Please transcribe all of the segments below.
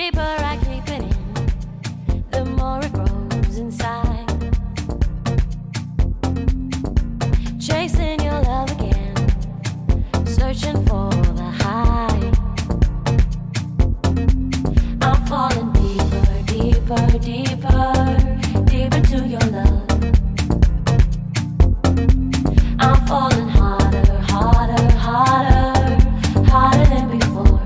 deeper I keep it in, the more it grows inside. Chasing your love again, searching for the high. I'm falling deeper, deeper, deeper, deep into your love. I'm falling harder, harder, harder, harder than before.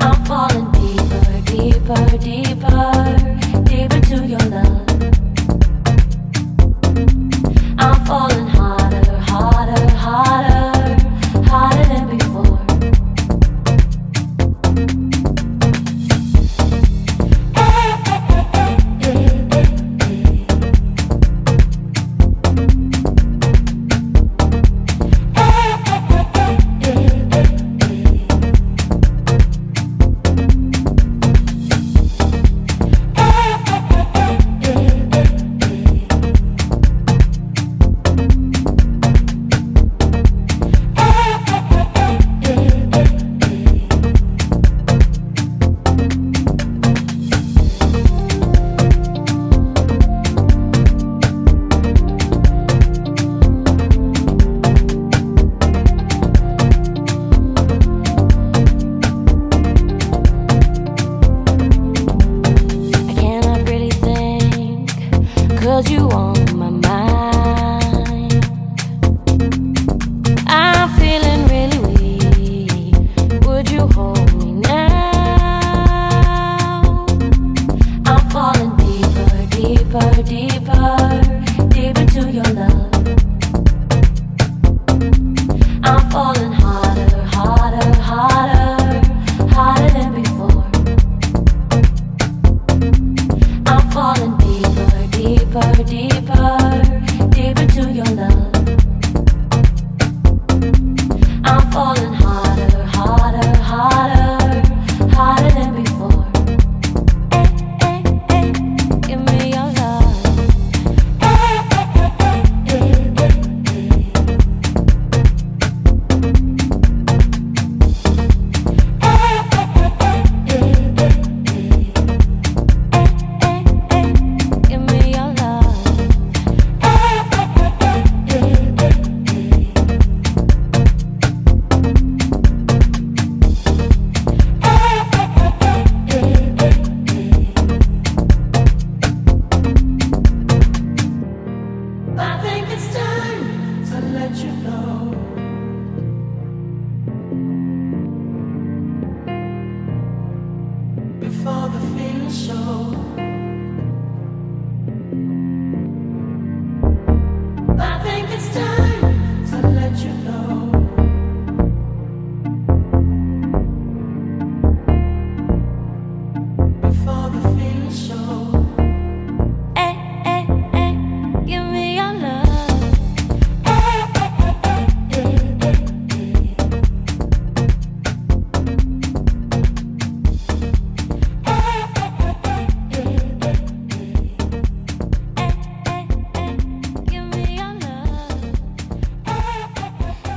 I'm falling deeper, deeper, deeper, deep into your love. I'm falling harder, harder, harder, harder than before.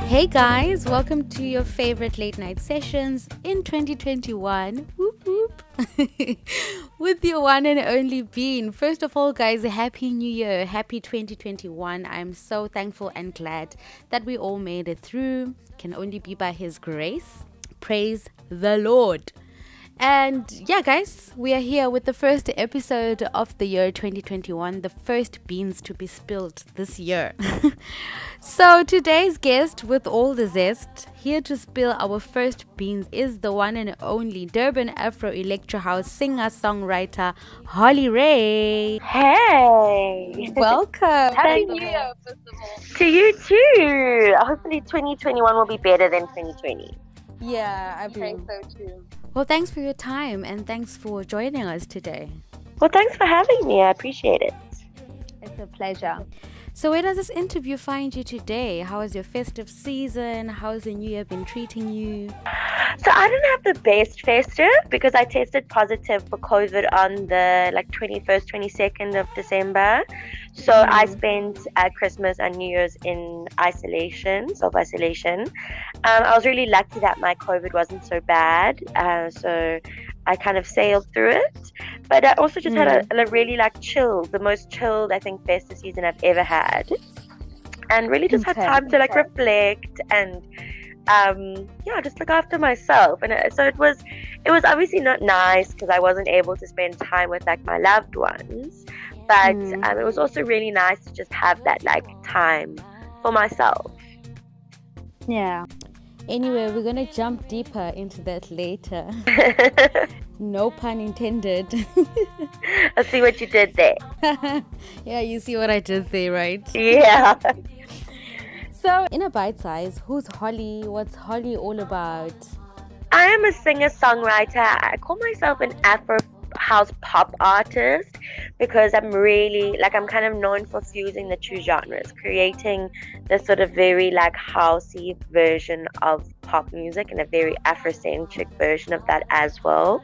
Hey guys, welcome to your favorite late night sessions in 2021. Whoop whoop. With your one and only Bean. First of all, guys, happy new year, happy 2021. I'm so thankful and glad that we all made it through. Can only be by his grace. Praise the Lord. And yeah, guys, we are here with the first episode of the year 2021, the first beans to be spilled this year. So today's guest with all the zest, here to spill our first beans, is the one and only Durban Afro Electro House singer-songwriter, Holly Ray. Hey! Welcome! Happy New Year, first of all. To you too! Hopefully 2021 will be better than 2020. Yeah, I think so too. Well, thanks for your time and thanks for joining us today. Well, thanks for having me. I appreciate it. It's a pleasure. So where does this interview find you today? How is your festive season? How has the new year been treating you? So I didn't have the best festive because I tested positive for COVID on the 21st, 22nd of December. So I spent Christmas and New Year's in isolation, self-isolation. I was really lucky that my COVID wasn't so bad. So I kind of sailed through it. But I also just had a really the most chilled, I think, festive season I've ever had. And really just had time to like reflect and just look after myself. And so it was obviously not nice because I wasn't able to spend time with like my loved ones, but it was also really nice to just have that like time for myself. Yeah. Anyway, we're gonna jump deeper into that later. No pun intended. I see what you did there. Yeah, you see what I did there, right? Yeah. So, in a bite size, who's Holly? What's Holly all about? I am a singer-songwriter. I call myself an Afro house pop artist because I'm really, like, I'm kind of known for fusing the two genres, creating this sort of very, like, housey version of pop music and a very Afrocentric version of that as well.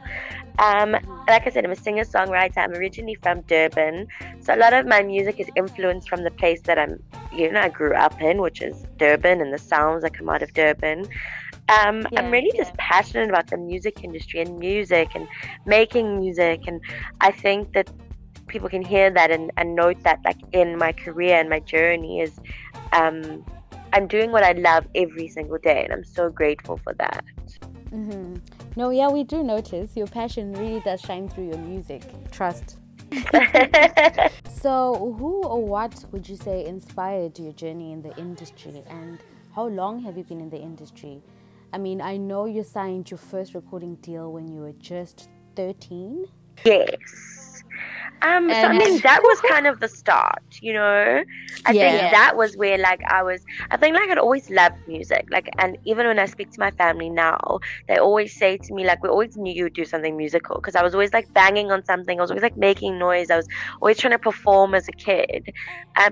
Like I said, I'm a singer-songwriter. I'm originally from Durban, so a lot of my music is influenced from the place that I grew up in, which is Durban, and the sounds that come out of Durban. I'm really just passionate about the music industry and music and making music, and I think that people can hear that and note that, like, in my career and my journey is I'm doing what I love every single day, and I'm so grateful for that. Mm-hmm. No, yeah, we do notice your passion really does shine through your music. Trust. So, who or what would you say inspired your journey in the industry, and how long have you been in the industry? I mean, I know you signed your first recording deal when you were just 13. Yes. So, I mean, that was kind of the start, you know? I think that was where, like, I think I'd always loved music. Like, and even when I speak to my family now, they always say to me, like, we always knew you would do something musical, because I was always, like, banging on something. I was always, like, making noise. I was always trying to perform as a kid.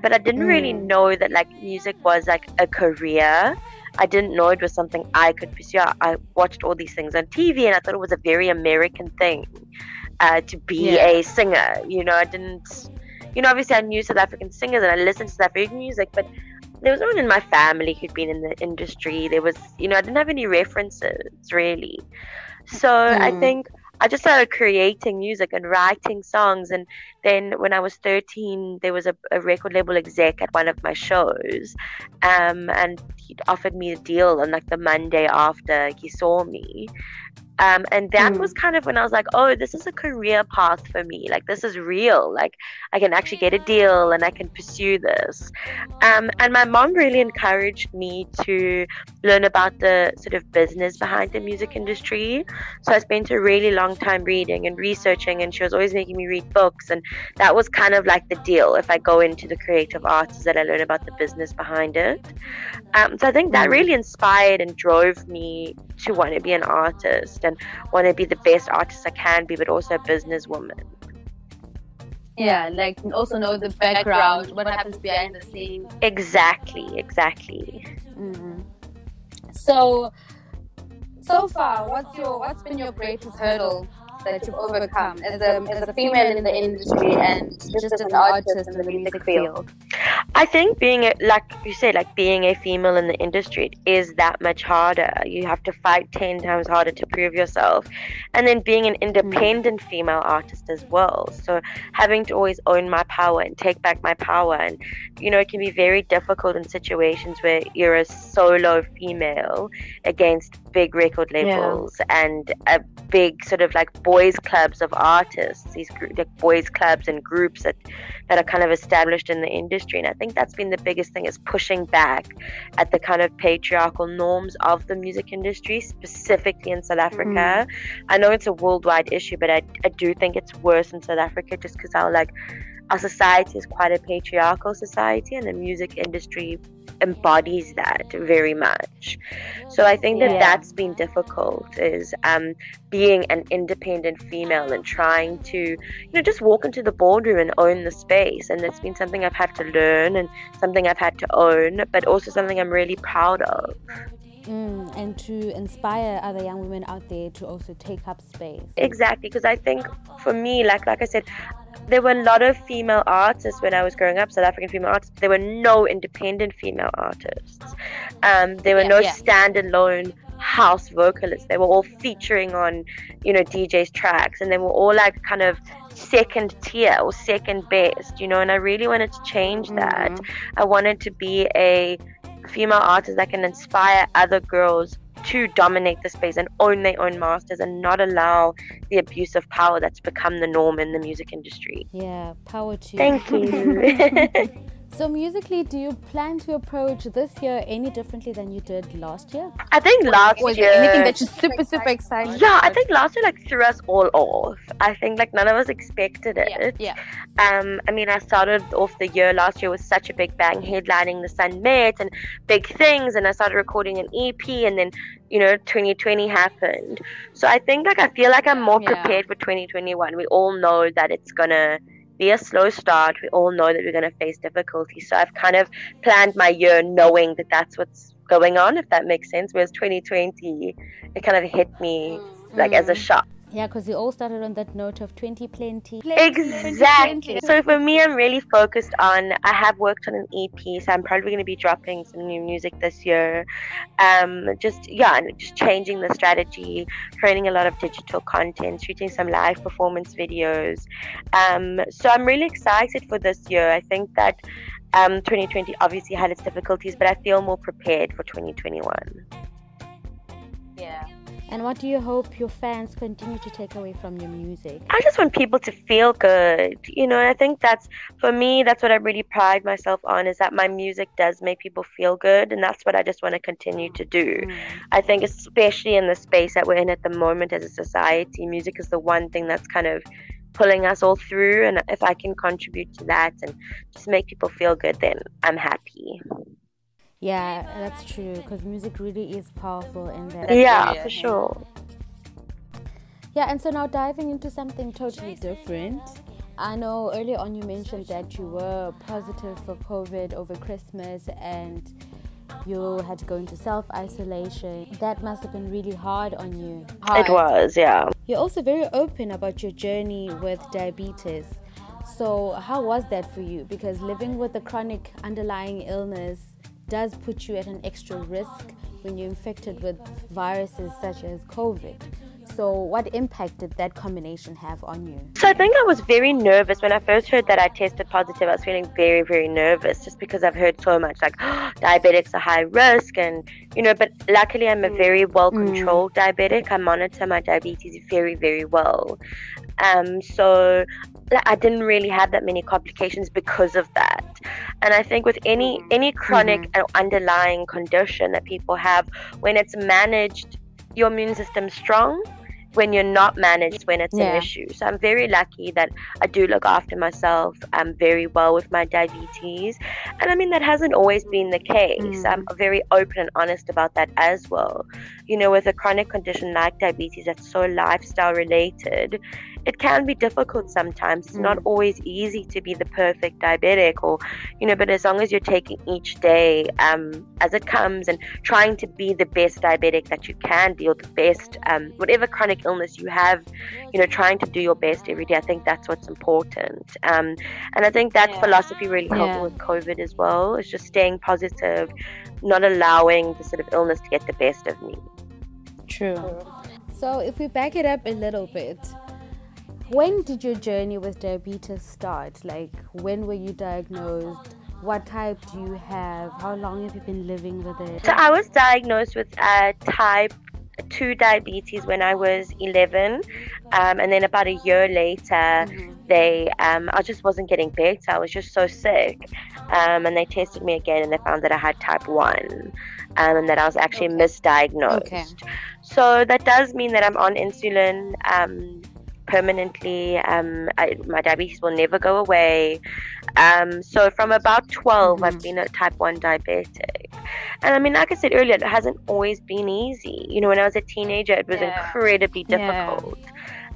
But I didn't really know that, like, music was, like, a career. I didn't know it was something I could pursue. I watched all these things on TV, and I thought it was a very American thing to be a singer. You know, I didn't... You know, obviously I knew South African singers and I listened to South African music, but there was no one in my family who'd been in the industry. There was... You know, I didn't have any references, really. So I think I just started creating music and writing songs. And then when I was 13, there was a record label exec at one of my shows. And he offered me a deal on, like, the Monday after he saw me. And that was kind of when I was like, oh, this is a career path for me. Like, this is real. Like, I can actually get a deal and I can pursue this. And my mom really encouraged me to learn about the sort of business behind the music industry. So I spent a really long time reading and researching, and she was always making me read books. And that was kind of like the deal. If I go into the creative arts, is that I learn about the business behind it. So I think that really inspired and drove me to want to be an artist and want to be the best artist I can be, but also a businesswoman. Yeah, like, also know the background, what happens behind the scenes. Exactly. Mm-hmm. So far, what's been your greatest hurdle that you've overcome as a female in the industry and just as an artist in the music field? I think being a female in the industry is that much harder. You have to fight 10 times harder to prove yourself. And then being an independent female artist as well. So having to always own my power and take back my power. And, you know, it can be very difficult in situations where you're a solo female against big record labels and a big sort of like boys clubs of artists, these boys clubs and groups that are kind of established in the industry. And I think that's been the biggest thing, is pushing back at the kind of patriarchal norms of the music industry, specifically in South Africa. I know it's a worldwide issue, but I do think it's worse in South Africa just because our society is quite a patriarchal society, and the music industry embodies that very much. So I think that that's been difficult, is being an independent female and trying to, you know, just walk into the boardroom and own the space. And it's been something I've had to learn and something I've had to own, but also something I'm really proud of. And to inspire other young women out there to also take up space. Exactly, because I think for me, like I said, there were a lot of female artists when I was growing up, South African female artists. There were no independent female artists. There were no standalone house vocalists. They were all featuring on, DJs' tracks, and they were all like kind of second tier or second best, and I really wanted to change that. I wanted to be a female artist that can inspire other girls to dominate the space and own their own masters and not allow the abuse of power that's become the norm in the music industry. Yeah, power to you. Thank you. So musically, do you plan to approach this year any differently than you did last year? I think last year... Was there anything that you're super excited? Yeah, I think last year threw us all off. I think none of us expected it. Yeah. I started off the year last year with such a big bang, headlining the Sun Met and big things, and I started recording an EP, and then 2020 happened. So I think I feel I'm more prepared for 2021. We all know that it's gonna be a slow start. We all know that we're going to face difficulties. So I've kind of planned my year knowing that that's what's going on, if that makes sense. Whereas 2020, it kind of hit me as a shock. Yeah, because we all started on that note of 2020. Exactly. So for me, I'm really focused on, I have worked on an EP, so I'm probably going to be dropping some new music this year. Just changing the strategy, creating a lot of digital content, shooting some live performance videos. So I'm really excited for this year. I think that 2020 obviously had its difficulties, but I feel more prepared for 2021. Yeah. And what do you hope your fans continue to take away from your music? I just want people to feel good, and I think that's, for me, that's what I really pride myself on, is that my music does make people feel good, and that's what I just want to continue to do. I think especially in the space that we're in at the moment as a society, music is the one thing that's kind of pulling us all through, and if I can contribute to that and just make people feel good, then I'm happy. Yeah, that's true, because music really is powerful in that. Yeah, for sure. Yeah, and so now diving into something totally different. I know earlier on you mentioned that you were positive for COVID over Christmas and you had to go into self-isolation. That must have been really hard on you. It was, yeah. You're also very open about your journey with diabetes. So how was that for you? Because living with a chronic underlying illness does put you at an extra risk when you're infected with viruses such as COVID. So what impact did that combination have on you? So I think I was very nervous. When I first heard that I tested positive, I was feeling very, very nervous just because I've heard so much diabetics are high risk and, but luckily I'm a very well-controlled diabetic. I monitor my diabetes very, very well. So I didn't really have that many complications because of that. And I think with any chronic underlying condition that people have, when it's managed, your immune system's strong. When you're not managed, when it's an issue. So I'm very lucky that I do look after myself very well with my diabetes. And that hasn't always been the case. I'm very open and honest about that as well. With a chronic condition like diabetes that's so lifestyle related, it can be difficult sometimes. It's not always easy to be the perfect diabetic or, but as long as you're taking each day as it comes and trying to be the best diabetic that you can be or the best, whatever chronic illness you have, trying to do your best every day. I think that's what's important. And I think that philosophy really helped with COVID as well. It's just staying positive, not allowing the sort of illness to get the best of me. True. So if we back it up a little bit, when did your journey with diabetes start? When were you diagnosed? What type do you have? How long have you been living with it? So I was diagnosed with type 2 diabetes when I was 11. And then about a year later, I just wasn't getting better. I was just so sick. And they tested me again and they found that I had type 1. And that I was actually misdiagnosed. Okay. So that does mean that I'm on insulin permanently. My diabetes will never go away. So from about 12, I've been a type 1 diabetic. And like I said earlier, it hasn't always been easy. When I was a teenager, it was incredibly difficult.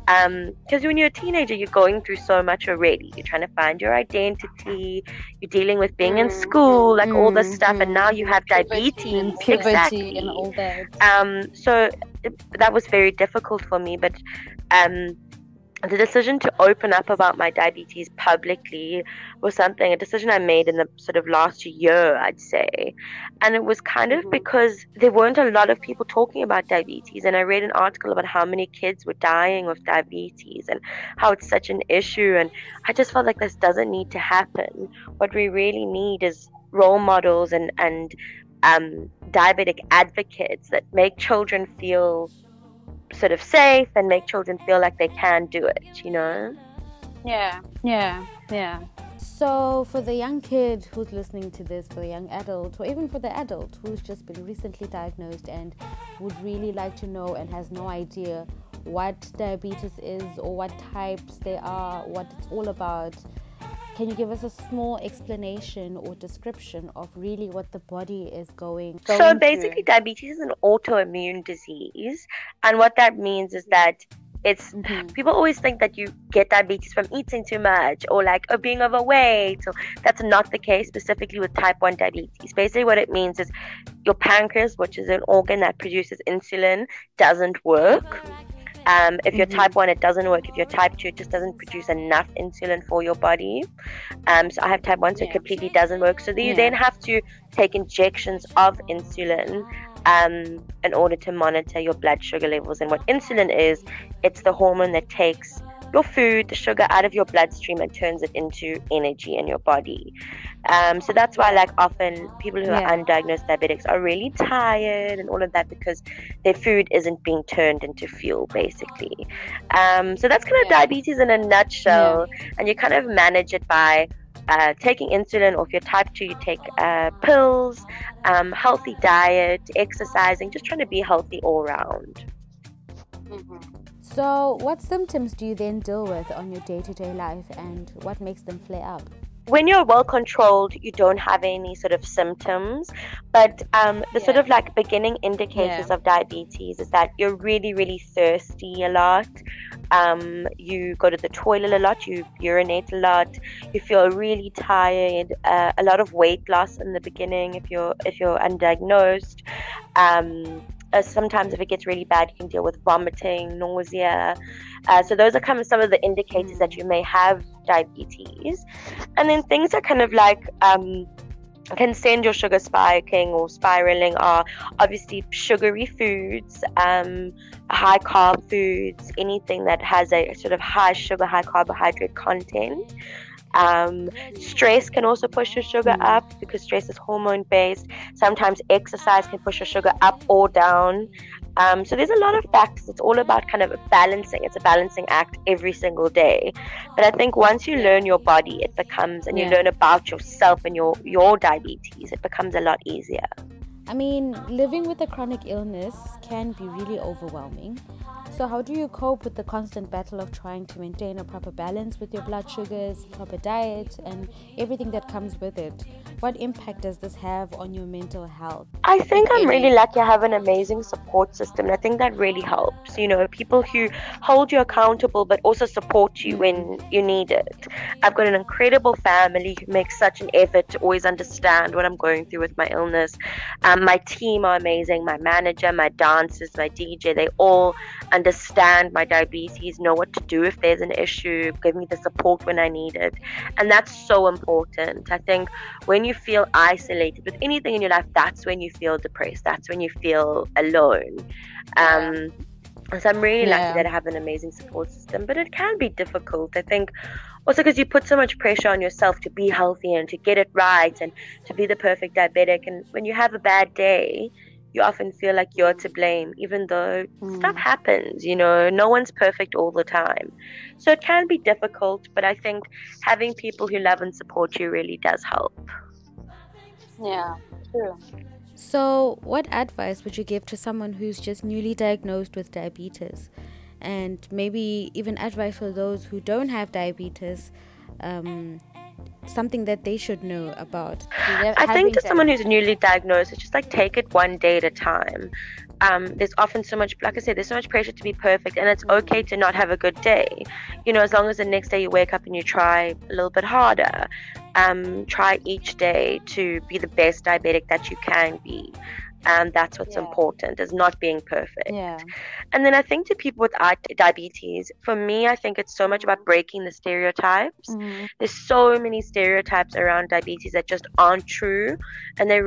Because when you're a teenager, you're going through so much already. You're trying to find your identity. You're dealing with being in school, like all this stuff. And now you have diabetes. And puberty, exactly. And all that. That was very difficult for me. But the decision to open up about my diabetes publicly was a decision I made in the sort of last year, I'd say. And it was kind of because there weren't a lot of people talking about diabetes. And I read an article about how many kids were dying of diabetes and how it's such an issue. And I just felt like this doesn't need to happen. What we really need is role models and diabetic advocates that make children feel sort of safe and make children feel like they can do it, you know? Yeah. So for the young kid who's listening to this, for the young adult, or even for the adult who's just been recently diagnosed and would really like to know and has no idea what diabetes is or what types they are, what it's all about, can you give us a small explanation or description of really what the body is going So basically through? Diabetes is an autoimmune disease. And what that means is that it's people always think that you get diabetes from eating too much or or being overweight. So that's not the case specifically with type 1 diabetes. Basically what it means is your pancreas, which is an organ that produces insulin, doesn't work. If you're type 1, it doesn't work. If you're type 2, it just doesn't produce enough insulin for your body. So I have type 1, so it completely doesn't work. So you then have to take injections of insulin in order to monitor your blood sugar levels. And what insulin is, it's the hormone that takes your food, the sugar out of your bloodstream and turns it into energy in your body. So that's why often people who are undiagnosed diabetics are really tired and all of that because their food isn't being turned into fuel basically. So that's kind of diabetes in a nutshell. And you kind of manage it by taking insulin, or if you're type 2 you take pills, healthy diet, exercising, just trying to be healthy all around. So what symptoms do you then deal with on your day-to-day life and what makes them flare up? When you're well controlled, you don't have any sort of symptoms, but the sort of beginning indicators of diabetes is that you're really, really thirsty a lot. You go to the toilet a lot, you urinate a lot, you feel really tired, a lot of weight loss in the beginning if you're undiagnosed. Sometimes if it gets really bad, you can deal with vomiting, nausea. So those are kind of some of the indicators that you may have diabetes. And then things that kind of can send your sugar spiking or spiraling are obviously sugary foods, high carb foods, anything that has a sort of high sugar, high carbohydrate content. Stress can also push your sugar up because stress is hormone based. Sometimes exercise can push your sugar up or down. So there's a lot of factors. It's all about kind of balancing. It's a balancing act every single day. But I think once you learn your body, it becomes, and you learn about yourself and your diabetes, it becomes a lot easier. I mean, living with a chronic illness can be really overwhelming. So how do you cope with the constant battle of trying to maintain a proper balance with your blood sugars, proper diet, and everything that comes with it? What impact does this have on your mental health? I think I'm really lucky I have an amazing support system. I think that really helps. You know, people who hold you accountable but also support you when you need it. I've got an incredible family who makes such an effort to always understand what I'm going through with my illness. My team are amazing. My manager, my dancers, my DJ, they all understand my diabetes, know what to do if there's an issue, give me the support when I need it. And that's so important. I think when you feel isolated with anything in your life, that's when you feel depressed. That's when you feel alone. So I'm really lucky that I have an amazing support system, but it can be difficult. I think also because you put so much pressure on yourself to be healthy and to get it right and to be the perfect diabetic. And when you have a bad day, you often feel like you're to blame, even though stuff happens, you know, no one's perfect all the time. So it can be difficult, but I think having people who love and support you really does help. Yeah, true. So what advice would you give to someone who's just newly diagnosed with diabetes? And maybe even advice for those who don't have diabetes, something that they should know about? I think to someone who's newly diagnosed, it's just take it one day at a time. There's often so much, like I said, there's so much pressure to be perfect, and it's okay to not have a good day, you know, as long as the next day you wake up and you try a little bit harder. Try each day to be the best diabetic that you can be. And that's what's important, is not being perfect. And then I think to people with diabetes, for me, I think it's so much about breaking the stereotypes. There's so many stereotypes around diabetes that just aren't true, and they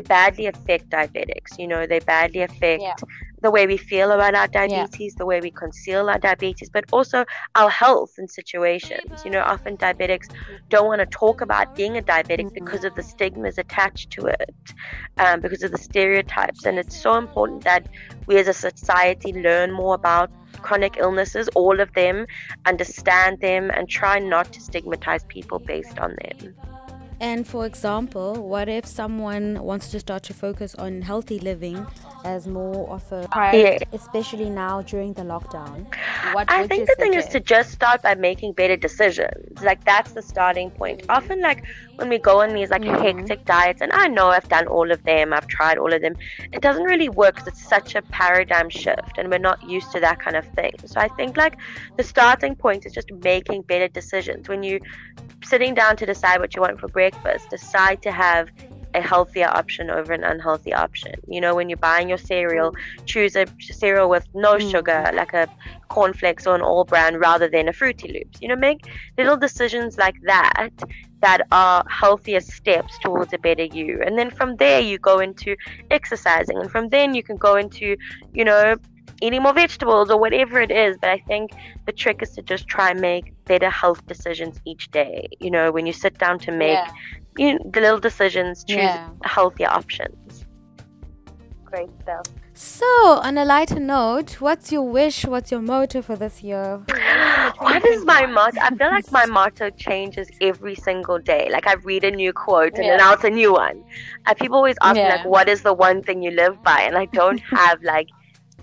badly affect diabetics. You know, they badly affect the way we feel about our diabetes, the way we conceal our diabetes, but also our health and situations. You know, often diabetics don't want to talk about being a diabetic because of the stigmas attached to it, because of the stereotypes. And it's so important that we as a society learn more about chronic illnesses, all of them, understand them, and try not to stigmatize people based on them. And for example, what if someone wants to start to focus on healthy living as more of a priority, especially now during the lockdown? I think the thing is to just start by making better decisions. Like, that's the starting point. Often, like, when we go on these like hectic diets, and I know I've done all of them, I've tried all of them, it doesn't really work because it's such a paradigm shift and we're not used to that kind of thing. So I think like the starting point is just making better decisions. When you sitting down to decide what you want for breakfast, decide to have a healthier option over an unhealthy option. You know, when you're buying your cereal, choose a cereal with no sugar, like a cornflakes or an all brand, rather than a Fruity Loops. You know, make little decisions like that that are healthier steps towards a better you. And then from there you go into exercising, and from then you can go into, you know, eating more vegetables or whatever it is. But I think the trick is to just try and make better health decisions each day. You know, when you sit down to make the little decisions, choose healthier options. Great stuff. So, on a lighter note, what's your wish? What's your motto for this year? What is my motto? I feel like my motto changes every single day. Like, I read a new quote and now it's a new one. People always ask me, like, what is the one thing you live by? And I don't have, like,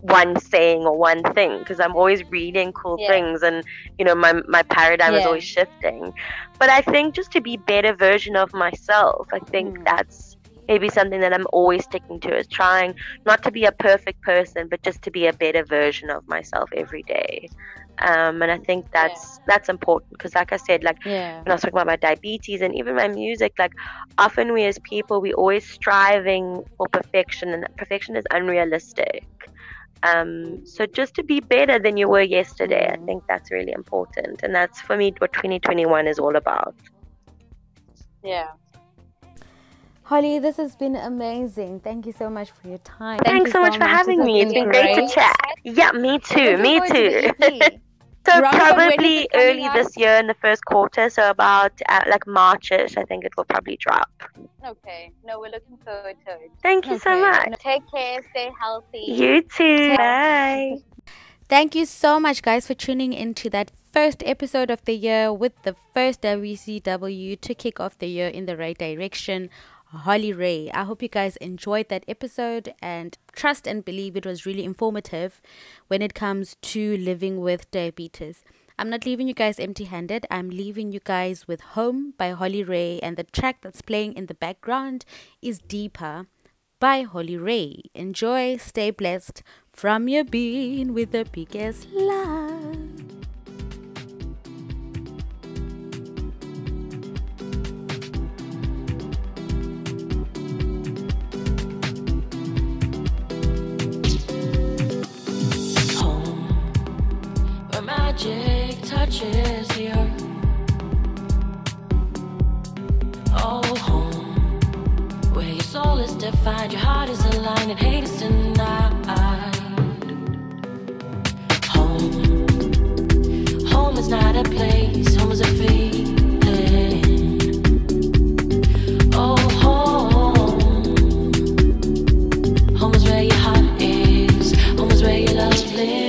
one saying or one thing, because I'm always reading cool things, and you know, my paradigm is always shifting. But I think just to be better version of myself, I think that's maybe something that I'm always sticking to, is trying not to be a perfect person, but just to be a better version of myself every day. And I think that's important, because like I said, like when I was talking about my diabetes and even my music, like often we as people, we always striving for perfection, and perfection is unrealistic. So just to be better than you were yesterday, I think that's really important, and that's for me what 2021 is all about. Holly, this has been amazing. Thank you so much for your time. Thanks so much for having me. It's been great to chat. Yeah, me too. So probably early this year in the first quarter, so about like March-ish, I think it will probably drop. Okay. No, we're looking forward to it. Thank you so much. Take care. Stay healthy. You too. Bye. Thank you so much, guys, for tuning into that first episode of the year with the first WCW to kick off the year in the right direction, Holly Ray. I hope you guys enjoyed that episode, and trust and believe it was really informative when it comes to living with diabetes. I'm not leaving you guys empty-handed. I'm leaving you guys with Home by Holly Ray, and the track that's playing in the background is Deeper by Holly Ray. Enjoy, stay blessed from your bean with the biggest love. Magic touches the earth. Oh, home, where your soul is defined, your heart is aligned, and hate is denied. Home, home is not a place, home is a feeling. Oh, home, home is where your heart is, home is where your love lives.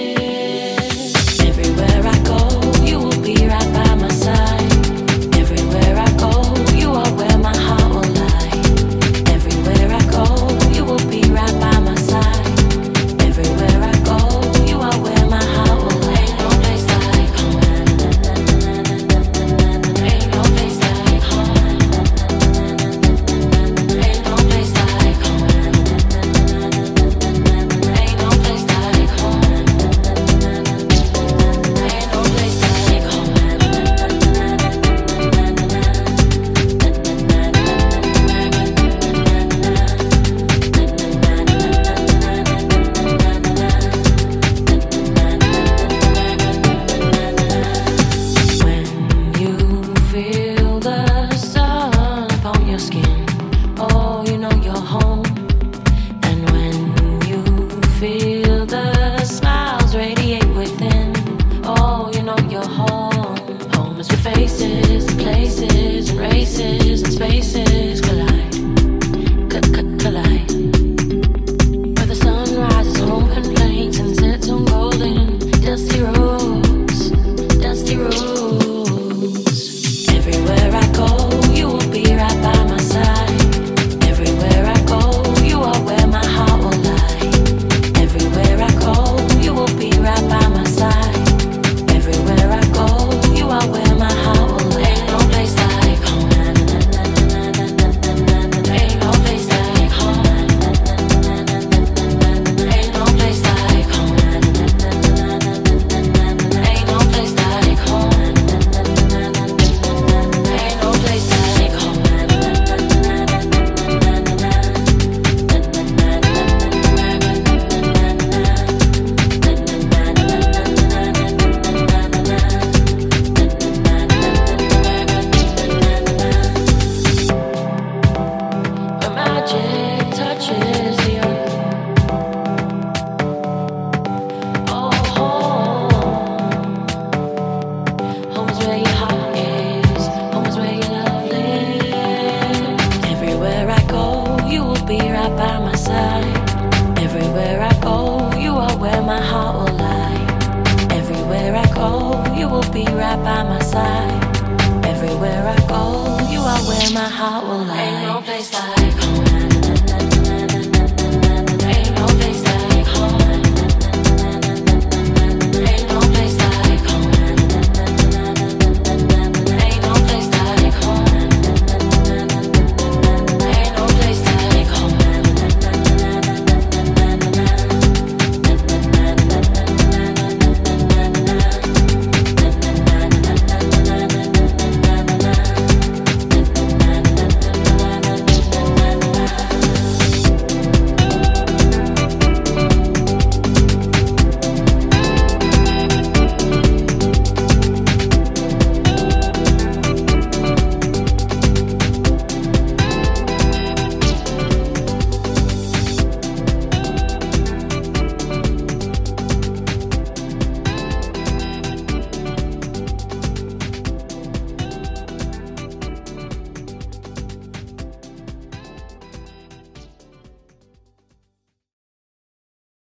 right by my side. Everywhere I go, you are where my heart will lie. Ain't no place like